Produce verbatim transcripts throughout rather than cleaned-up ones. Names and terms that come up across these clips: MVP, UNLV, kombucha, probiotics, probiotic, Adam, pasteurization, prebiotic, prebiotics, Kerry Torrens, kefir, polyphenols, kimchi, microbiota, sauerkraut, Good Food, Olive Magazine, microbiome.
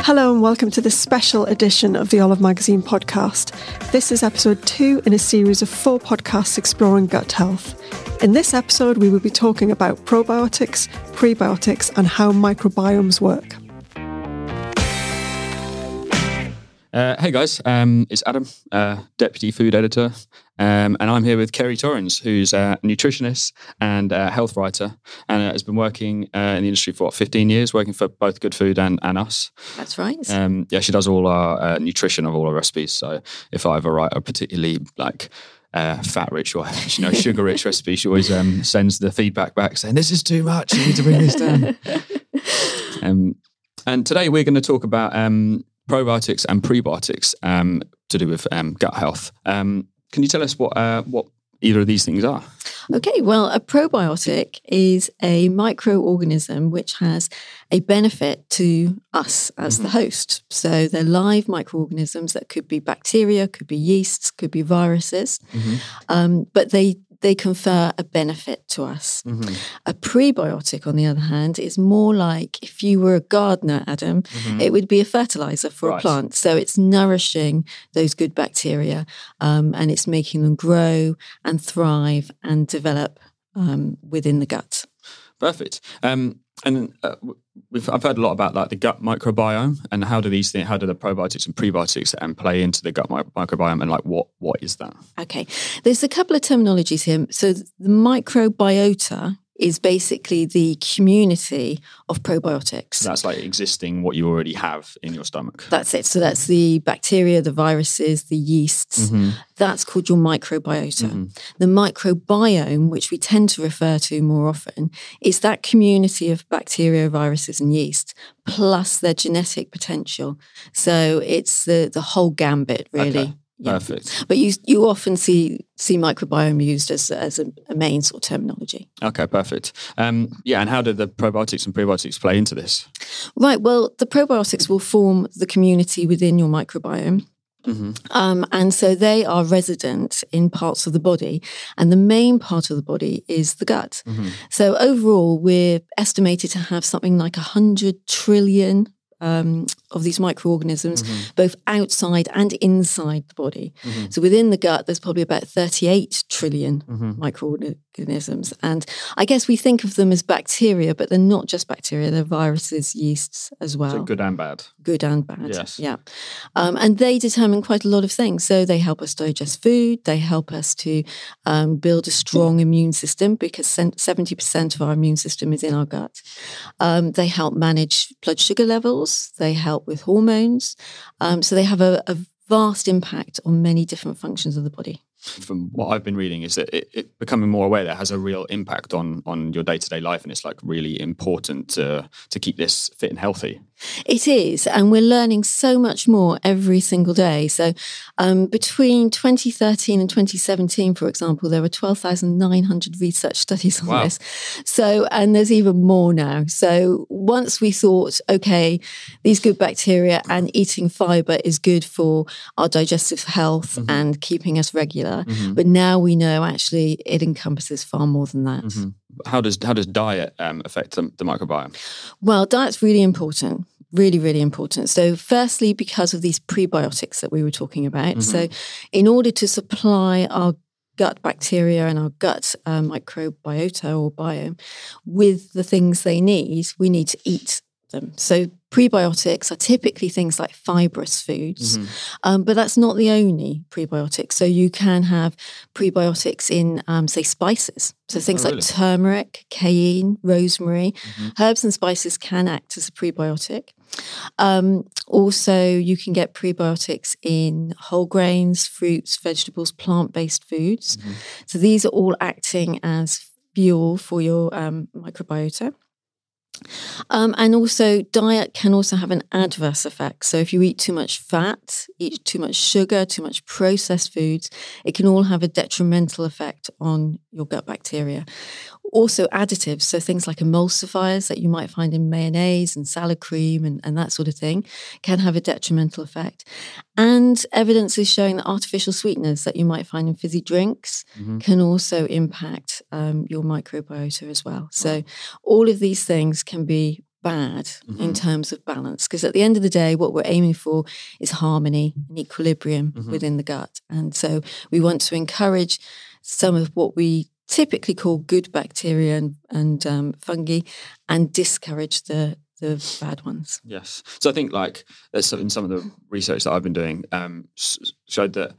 Hello and welcome to this special edition of the Olive Magazine podcast. This is episode two in a series of four podcasts exploring gut health. In this episode, we will be talking about probiotics, prebiotics, and how microbiomes work. Uh, hey guys, um, it's Adam, uh, Deputy Food Editor, um, and I'm here with Kerry Torrens, who's a nutritionist and a health writer, and uh, has been working uh, in the industry for what, fifteen years, working for both Good Food and, and us. That's right. Um, yeah, she does all our uh, nutrition of all our recipes, so if I ever write a particularly like... Uh, fat rich or you know sugar rich recipe, she always um, sends the feedback back saying this is too much, you need to bring this down. um, and today we're going to talk about um, probiotics and prebiotics um, to do with um, gut health. Um, can you tell us what uh, what either of these things are? Okay, well, a probiotic is a microorganism which has a benefit to us as the host. So they're live microorganisms that could be bacteria, could be yeasts, could be viruses, mm-hmm. um, but they they confer a benefit to us. Mm-hmm. A prebiotic, on the other hand, is more like if you were a gardener, Adam, mm-hmm. it would be a fertilizer for right. a plant. So it's nourishing those good bacteria um, and it's making them grow and thrive and develop um, within the gut. Perfect. Um, and uh, we've, I've heard a lot about like the gut microbiome and how do these things, how do the probiotics and prebiotics um, play into the gut mi- microbiome and like what what is that? Okay, there's a couple of terminologies here. So the microbiota is basically the community of probiotics. That's like existing what you already have in your stomach. That's it. So that's the bacteria, the viruses, the yeasts. Mm-hmm. That's called your microbiota. Mm-hmm. The microbiome, which we tend to refer to more often, is that community of bacteria, viruses and yeast, plus their genetic potential. So it's the, the whole gambit, really. Okay. Yeah. Perfect. But you you often see see microbiome used as as a, a main sort of terminology. Okay, perfect. Um, yeah, and how do the probiotics and prebiotics play into this? Right. Well, the probiotics will form the community within your microbiome. Mm-hmm. Um, and so they are resident in parts of the body, and the main part of the body is the gut. Mm-hmm. So overall, we're estimated to have something like one hundred trillion Um, of these microorganisms, mm-hmm. both outside and inside the body. Mm-hmm. So within the gut, there's probably about thirty-eight trillion mm-hmm. microorganisms. And I guess we think of them as bacteria, but they're not just bacteria, they're viruses, yeasts as well. So good and bad. Good and bad, yes. Yeah. Um, and they determine quite a lot of things. So they help us digest food, they help us to um, build a strong immune system because seventy percent of our immune system is in our gut. Um, they help manage blood sugar levels. They help with hormones. Um, so they have a, a vast impact on many different functions of the body. from what I've been reading, is that it, it becoming more aware that it has a real impact on on your day-to-day life, and it's like really important to to keep this fit and healthy. It is, and we're learning so much more every single day. So um, between twenty thirteen and twenty seventeen, for example, there were twelve thousand nine hundred research studies on wow. this. So, and there's even more now. So once we thought, okay, these good bacteria and eating fibre is good for our digestive health mm-hmm. and keeping us regular, mm-hmm. but now we know actually it encompasses far more than that. Mm-hmm. How does how does diet um, affect the, the microbiome? Well, diet's really important. Really, really important. So firstly, because of these prebiotics that we were talking about. Mm-hmm. So in order to supply our gut bacteria and our gut uh, microbiota or biome with the things they need, we need to eat them. So prebiotics are typically things like fibrous foods, mm-hmm. um, but that's not the only prebiotic. So you can have prebiotics in, um, say, spices. So things oh, really? like turmeric, cayenne, rosemary. Mm-hmm. Herbs and spices can act as a prebiotic. Um, also, you can get prebiotics in whole grains, fruits, vegetables, plant-based foods. Mm-hmm. So these are all acting as fuel for your um, microbiota. Um, and also diet can also have an adverse effect. So if you eat too much fat, eat too much sugar, too much processed foods, it can all have a detrimental effect on your gut bacteria. Also additives, so things like emulsifiers that you might find in mayonnaise and salad cream and, and that sort of thing, can have a detrimental effect. And evidence is showing that artificial sweeteners that you might find in fizzy drinks mm-hmm. can also impact um, your microbiota as well. So all of these things can be bad mm-hmm. in terms of balance, because at the end of the day, what we're aiming for is harmony and equilibrium mm-hmm. within the gut. And so we want to encourage some of what we typically call good bacteria and, and um, fungi, and discourage the the bad ones. Yes. So I think like there's some, some of the research that I've been doing um, showed that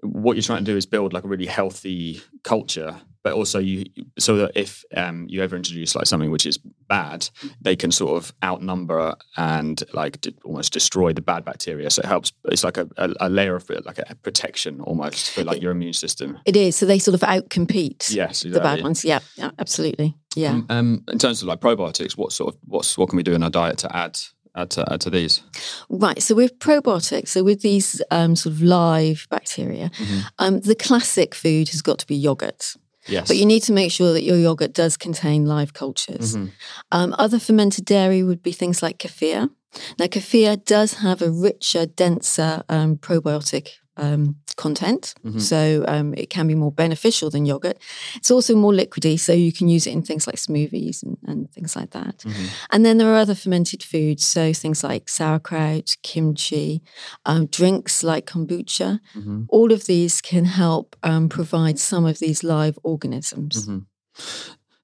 what you're trying to do is build like a really healthy culture, but also you so that if um, you ever introduce like something which is bad, they can sort of outnumber and like d- almost destroy the bad bacteria. So it helps. It's like a, a, a layer of like a protection almost for like your immune system. It is. So they sort of outcompete yes, exactly. the bad ones. Yeah, absolutely. Yeah. Um, um, in terms of like probiotics, what sort of what's what can we do in our diet to add? Add to, add to these? Right. So with probiotics, so with these um, sort of live bacteria, mm-hmm. um, the classic food has got to be yoghurt. Yes. But you need to make sure that your yoghurt does contain live cultures. Mm-hmm. Um, other fermented dairy would be things like kefir. Now, kefir does have a richer, denser um, probiotic um, content. Mm-hmm. So um, it can be more beneficial than yogurt. It's also more liquidy, so you can use it in things like smoothies and, and things like that. Mm-hmm. And then there are other fermented foods, so things like sauerkraut, kimchi, um, drinks like kombucha. Mm-hmm. All of these can help um, provide some of these live organisms. Mm-hmm.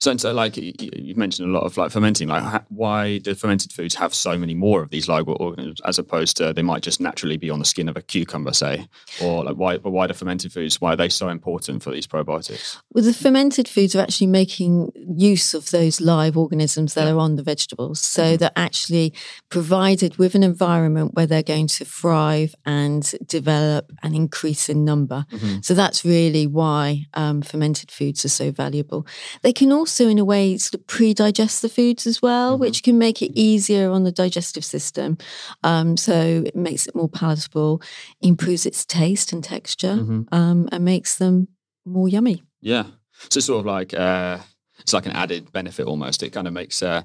So, and so, like you've mentioned, a lot of like fermenting. Like, why do fermented foods have so many more of these live organisms as opposed to they might just naturally be on the skin of a cucumber, say? Or like, why? Why do fermented foods? Why are they so important for these probiotics? Well, the fermented foods are actually making use of those live organisms that yeah. are on the vegetables, so mm-hmm. they're actually provided with an environment where they're going to thrive and develop and increase in number. Mm-hmm. So that's really why um, fermented foods are so valuable. They can also Also, in a way, sort of pre-digest the foods as well, mm-hmm. which can make it easier on the digestive system. Um, so it makes it more palatable, improves its taste and texture, mm-hmm. um, and makes them more yummy. Yeah. So sort of like uh, it's like an added benefit almost. It kind of makes uh,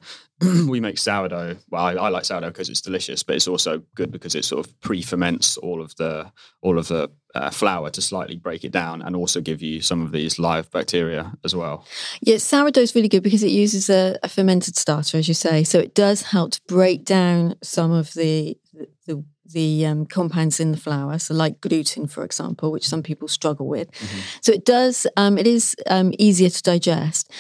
we make sourdough. Well, I, I like sourdough because it's delicious, but it's also good because it sort of pre-ferments all of the all of the. Uh, flour to slightly break it down and also give you some of these live bacteria as well. Yes, sourdough is really good because it uses a, a fermented starter, as you say. So it does help to break down some of the the, the um, compounds in the flour, so like gluten, for example, which some people struggle with. Mm-hmm. So it does. Um, it is um, easier to digest.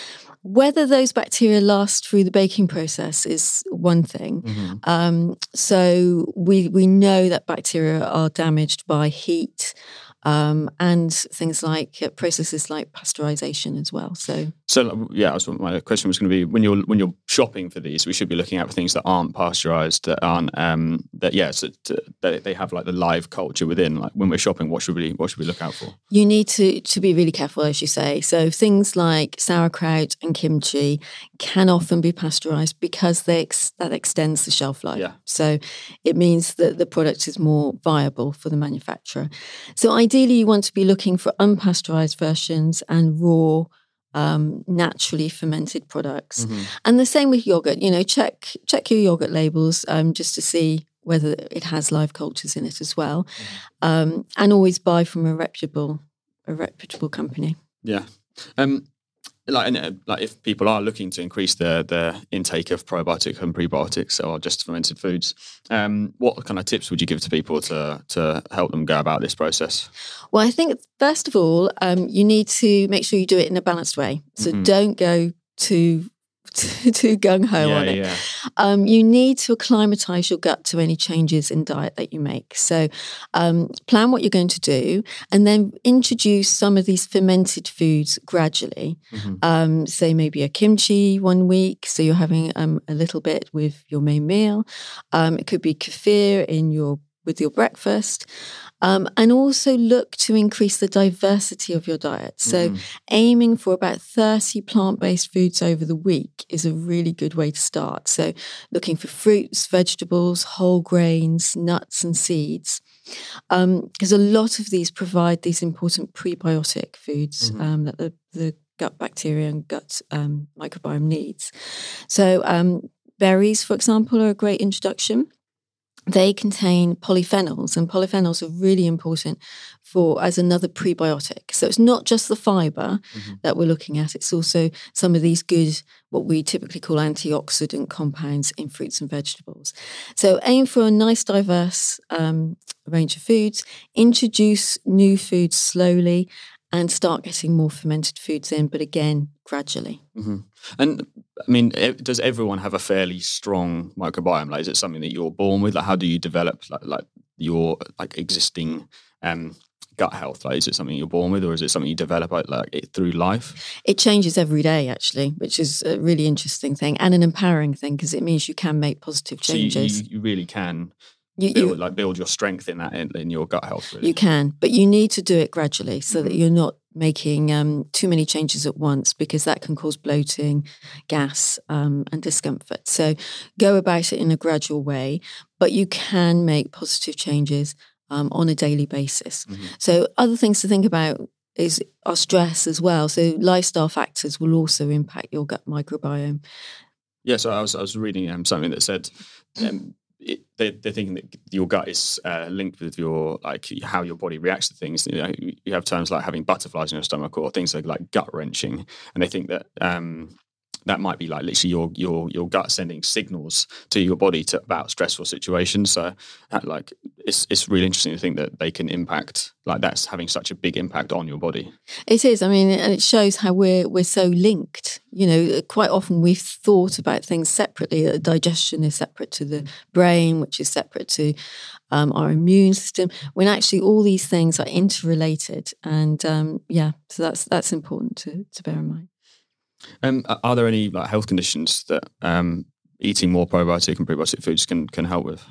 Whether those bacteria last through the baking process is one thing. Mm-hmm. Um, so we we know that bacteria are damaged by heat, um, and things like uh, processes like pasteurization as well. So, so yeah, I was, my question was going to be when you're when you're shopping for these, we should be looking out for things that aren't pasteurized, that aren't um, that yes, yeah, so that they have like the live culture within. Like when we're shopping, what should we what should we look out for? You need to to be really careful, as you say. So things like sauerkraut and kimchi can often be pasteurized because they ex- that extends the shelf life. Yeah. So it means that the product is more viable for the manufacturer. So ideally you want to be looking for unpasteurized versions and raw, um, naturally fermented products. Mm-hmm. And the same with yogurt, you know, check check your yogurt labels um, just to see whether it has live cultures in it as well. Mm-hmm. Um, and always buy from a reputable a reputable company. Yeah. Um Like, like if people are looking to increase their, their intake of probiotics and prebiotics or just fermented foods, um, what kind of tips would you give to people to to help them go about this process? Well, I think first of all, um, you need to make sure you do it in a balanced way. So mm-hmm. don't go too too, too gung-ho yeah, on it. Yeah. Um, you need to acclimatise your gut to any changes in diet that you make. So um, plan what you're going to do and then introduce some of these fermented foods gradually. Mm-hmm. Um, say maybe a kimchi one week, so you're having um, a little bit with your main meal. Um, it could be kefir in your with your breakfast. Um, and also look to increase the diversity of your diet. So mm. aiming for about thirty plant-based foods over the week is a really good way to start. So looking for fruits, vegetables, whole grains, nuts and seeds, um, because a lot of these provide these important prebiotic foods mm. um, that the, the gut bacteria and gut um, microbiome needs. So um, berries, for example, are a great introduction. They contain polyphenols, and polyphenols are really important for as another prebiotic. So it's not just the fiber mm-hmm. that we're looking at, it's also some of these good, what we typically call antioxidant compounds in fruits and vegetables. So aim for a nice diverse um, range of foods, introduce new foods slowly and start getting more fermented foods in, but again, gradually. Mm-hmm. And I mean, does everyone have a fairly strong microbiome? Like, is it something that you're born with? Like, how do you develop like, like your like existing um, gut health? Like, is it something you're born with, or is it something you develop like, like it, through life? It changes every day, actually, which is a really interesting thing and an empowering thing because it means you can make positive changes. So you, you, you really can. You, you, build, like build your strength in that in, in your gut health. Really. You can, but you need to do it gradually so mm-hmm. that you're not making um, too many changes at once because that can cause bloating, gas, um, and discomfort. So go about it in a gradual way, but you can make positive changes um, on a daily basis. Mm-hmm. So other things to think about is our stress as well. So lifestyle factors will also impact your gut microbiome. Yeah, so I was I was reading um, something that said. Um, It, they, they're thinking that your gut is uh, linked with your like how your body reacts to things. You know, you have terms like having butterflies in your stomach or things like, like gut wrenching, and they think that um, that might be like literally your your your gut sending signals to your body to, about stressful situations. So like it's it's really interesting to think that they can impact like that's having such a big impact on your body. It is. I mean, and it shows how we're we're so linked. You know, quite often we've thought about things separately. Digestion is separate to the brain, which is separate to um, our immune system, when actually all these things are interrelated. And um, yeah, so that's that's important to, to bear in mind. Um, are there any like health conditions that um, eating more probiotic and prebiotic foods can, can help with?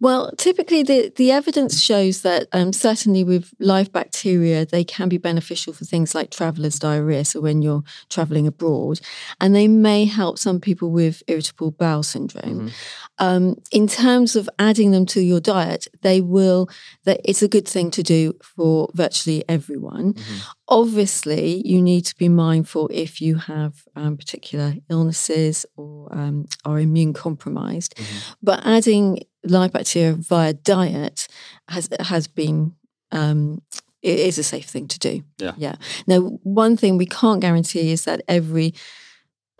Well, typically the, the evidence shows that um, certainly with live bacteria, they can be beneficial for things like traveller's diarrhoea, so when you're travelling abroad, and they may help some people with irritable bowel syndrome. Mm-hmm. Um, in terms of adding them to your diet, they will. That it's a good thing to do for virtually everyone. Mm-hmm. Obviously, you need to be mindful if you have um, particular illnesses or um, are immune compromised. Mm-hmm. But adding live bacteria via diet has has been um, it is a safe thing to do. Yeah. Yeah. Now, one thing we can't guarantee is that every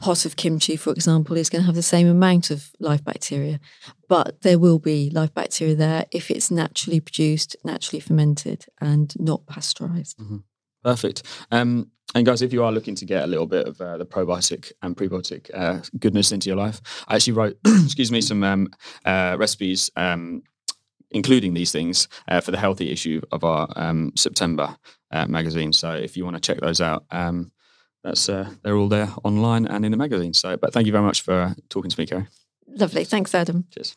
pot of kimchi, for example, is going to have the same amount of live bacteria, but there will be live bacteria there if it's naturally produced, naturally fermented, and not pasteurized. Mm-hmm. Perfect. Um, and guys, if you are looking to get a little bit of uh, the probiotic and prebiotic uh, goodness into your life, I actually wrote, excuse me, some um, uh, recipes um, including these things, uh, for the healthy issue of our um, September uh, magazine. So if you want to check those out, um, that's uh, they're all there online and in the magazine. So, but thank you very much for talking to me, Kerry. Lovely. Thanks, Adam. Cheers.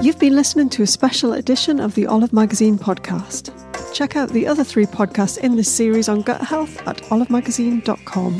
You've been listening to a special edition of the Olive Magazine podcast. Check out the other three podcasts in this series on gut health at olive magazine dot com.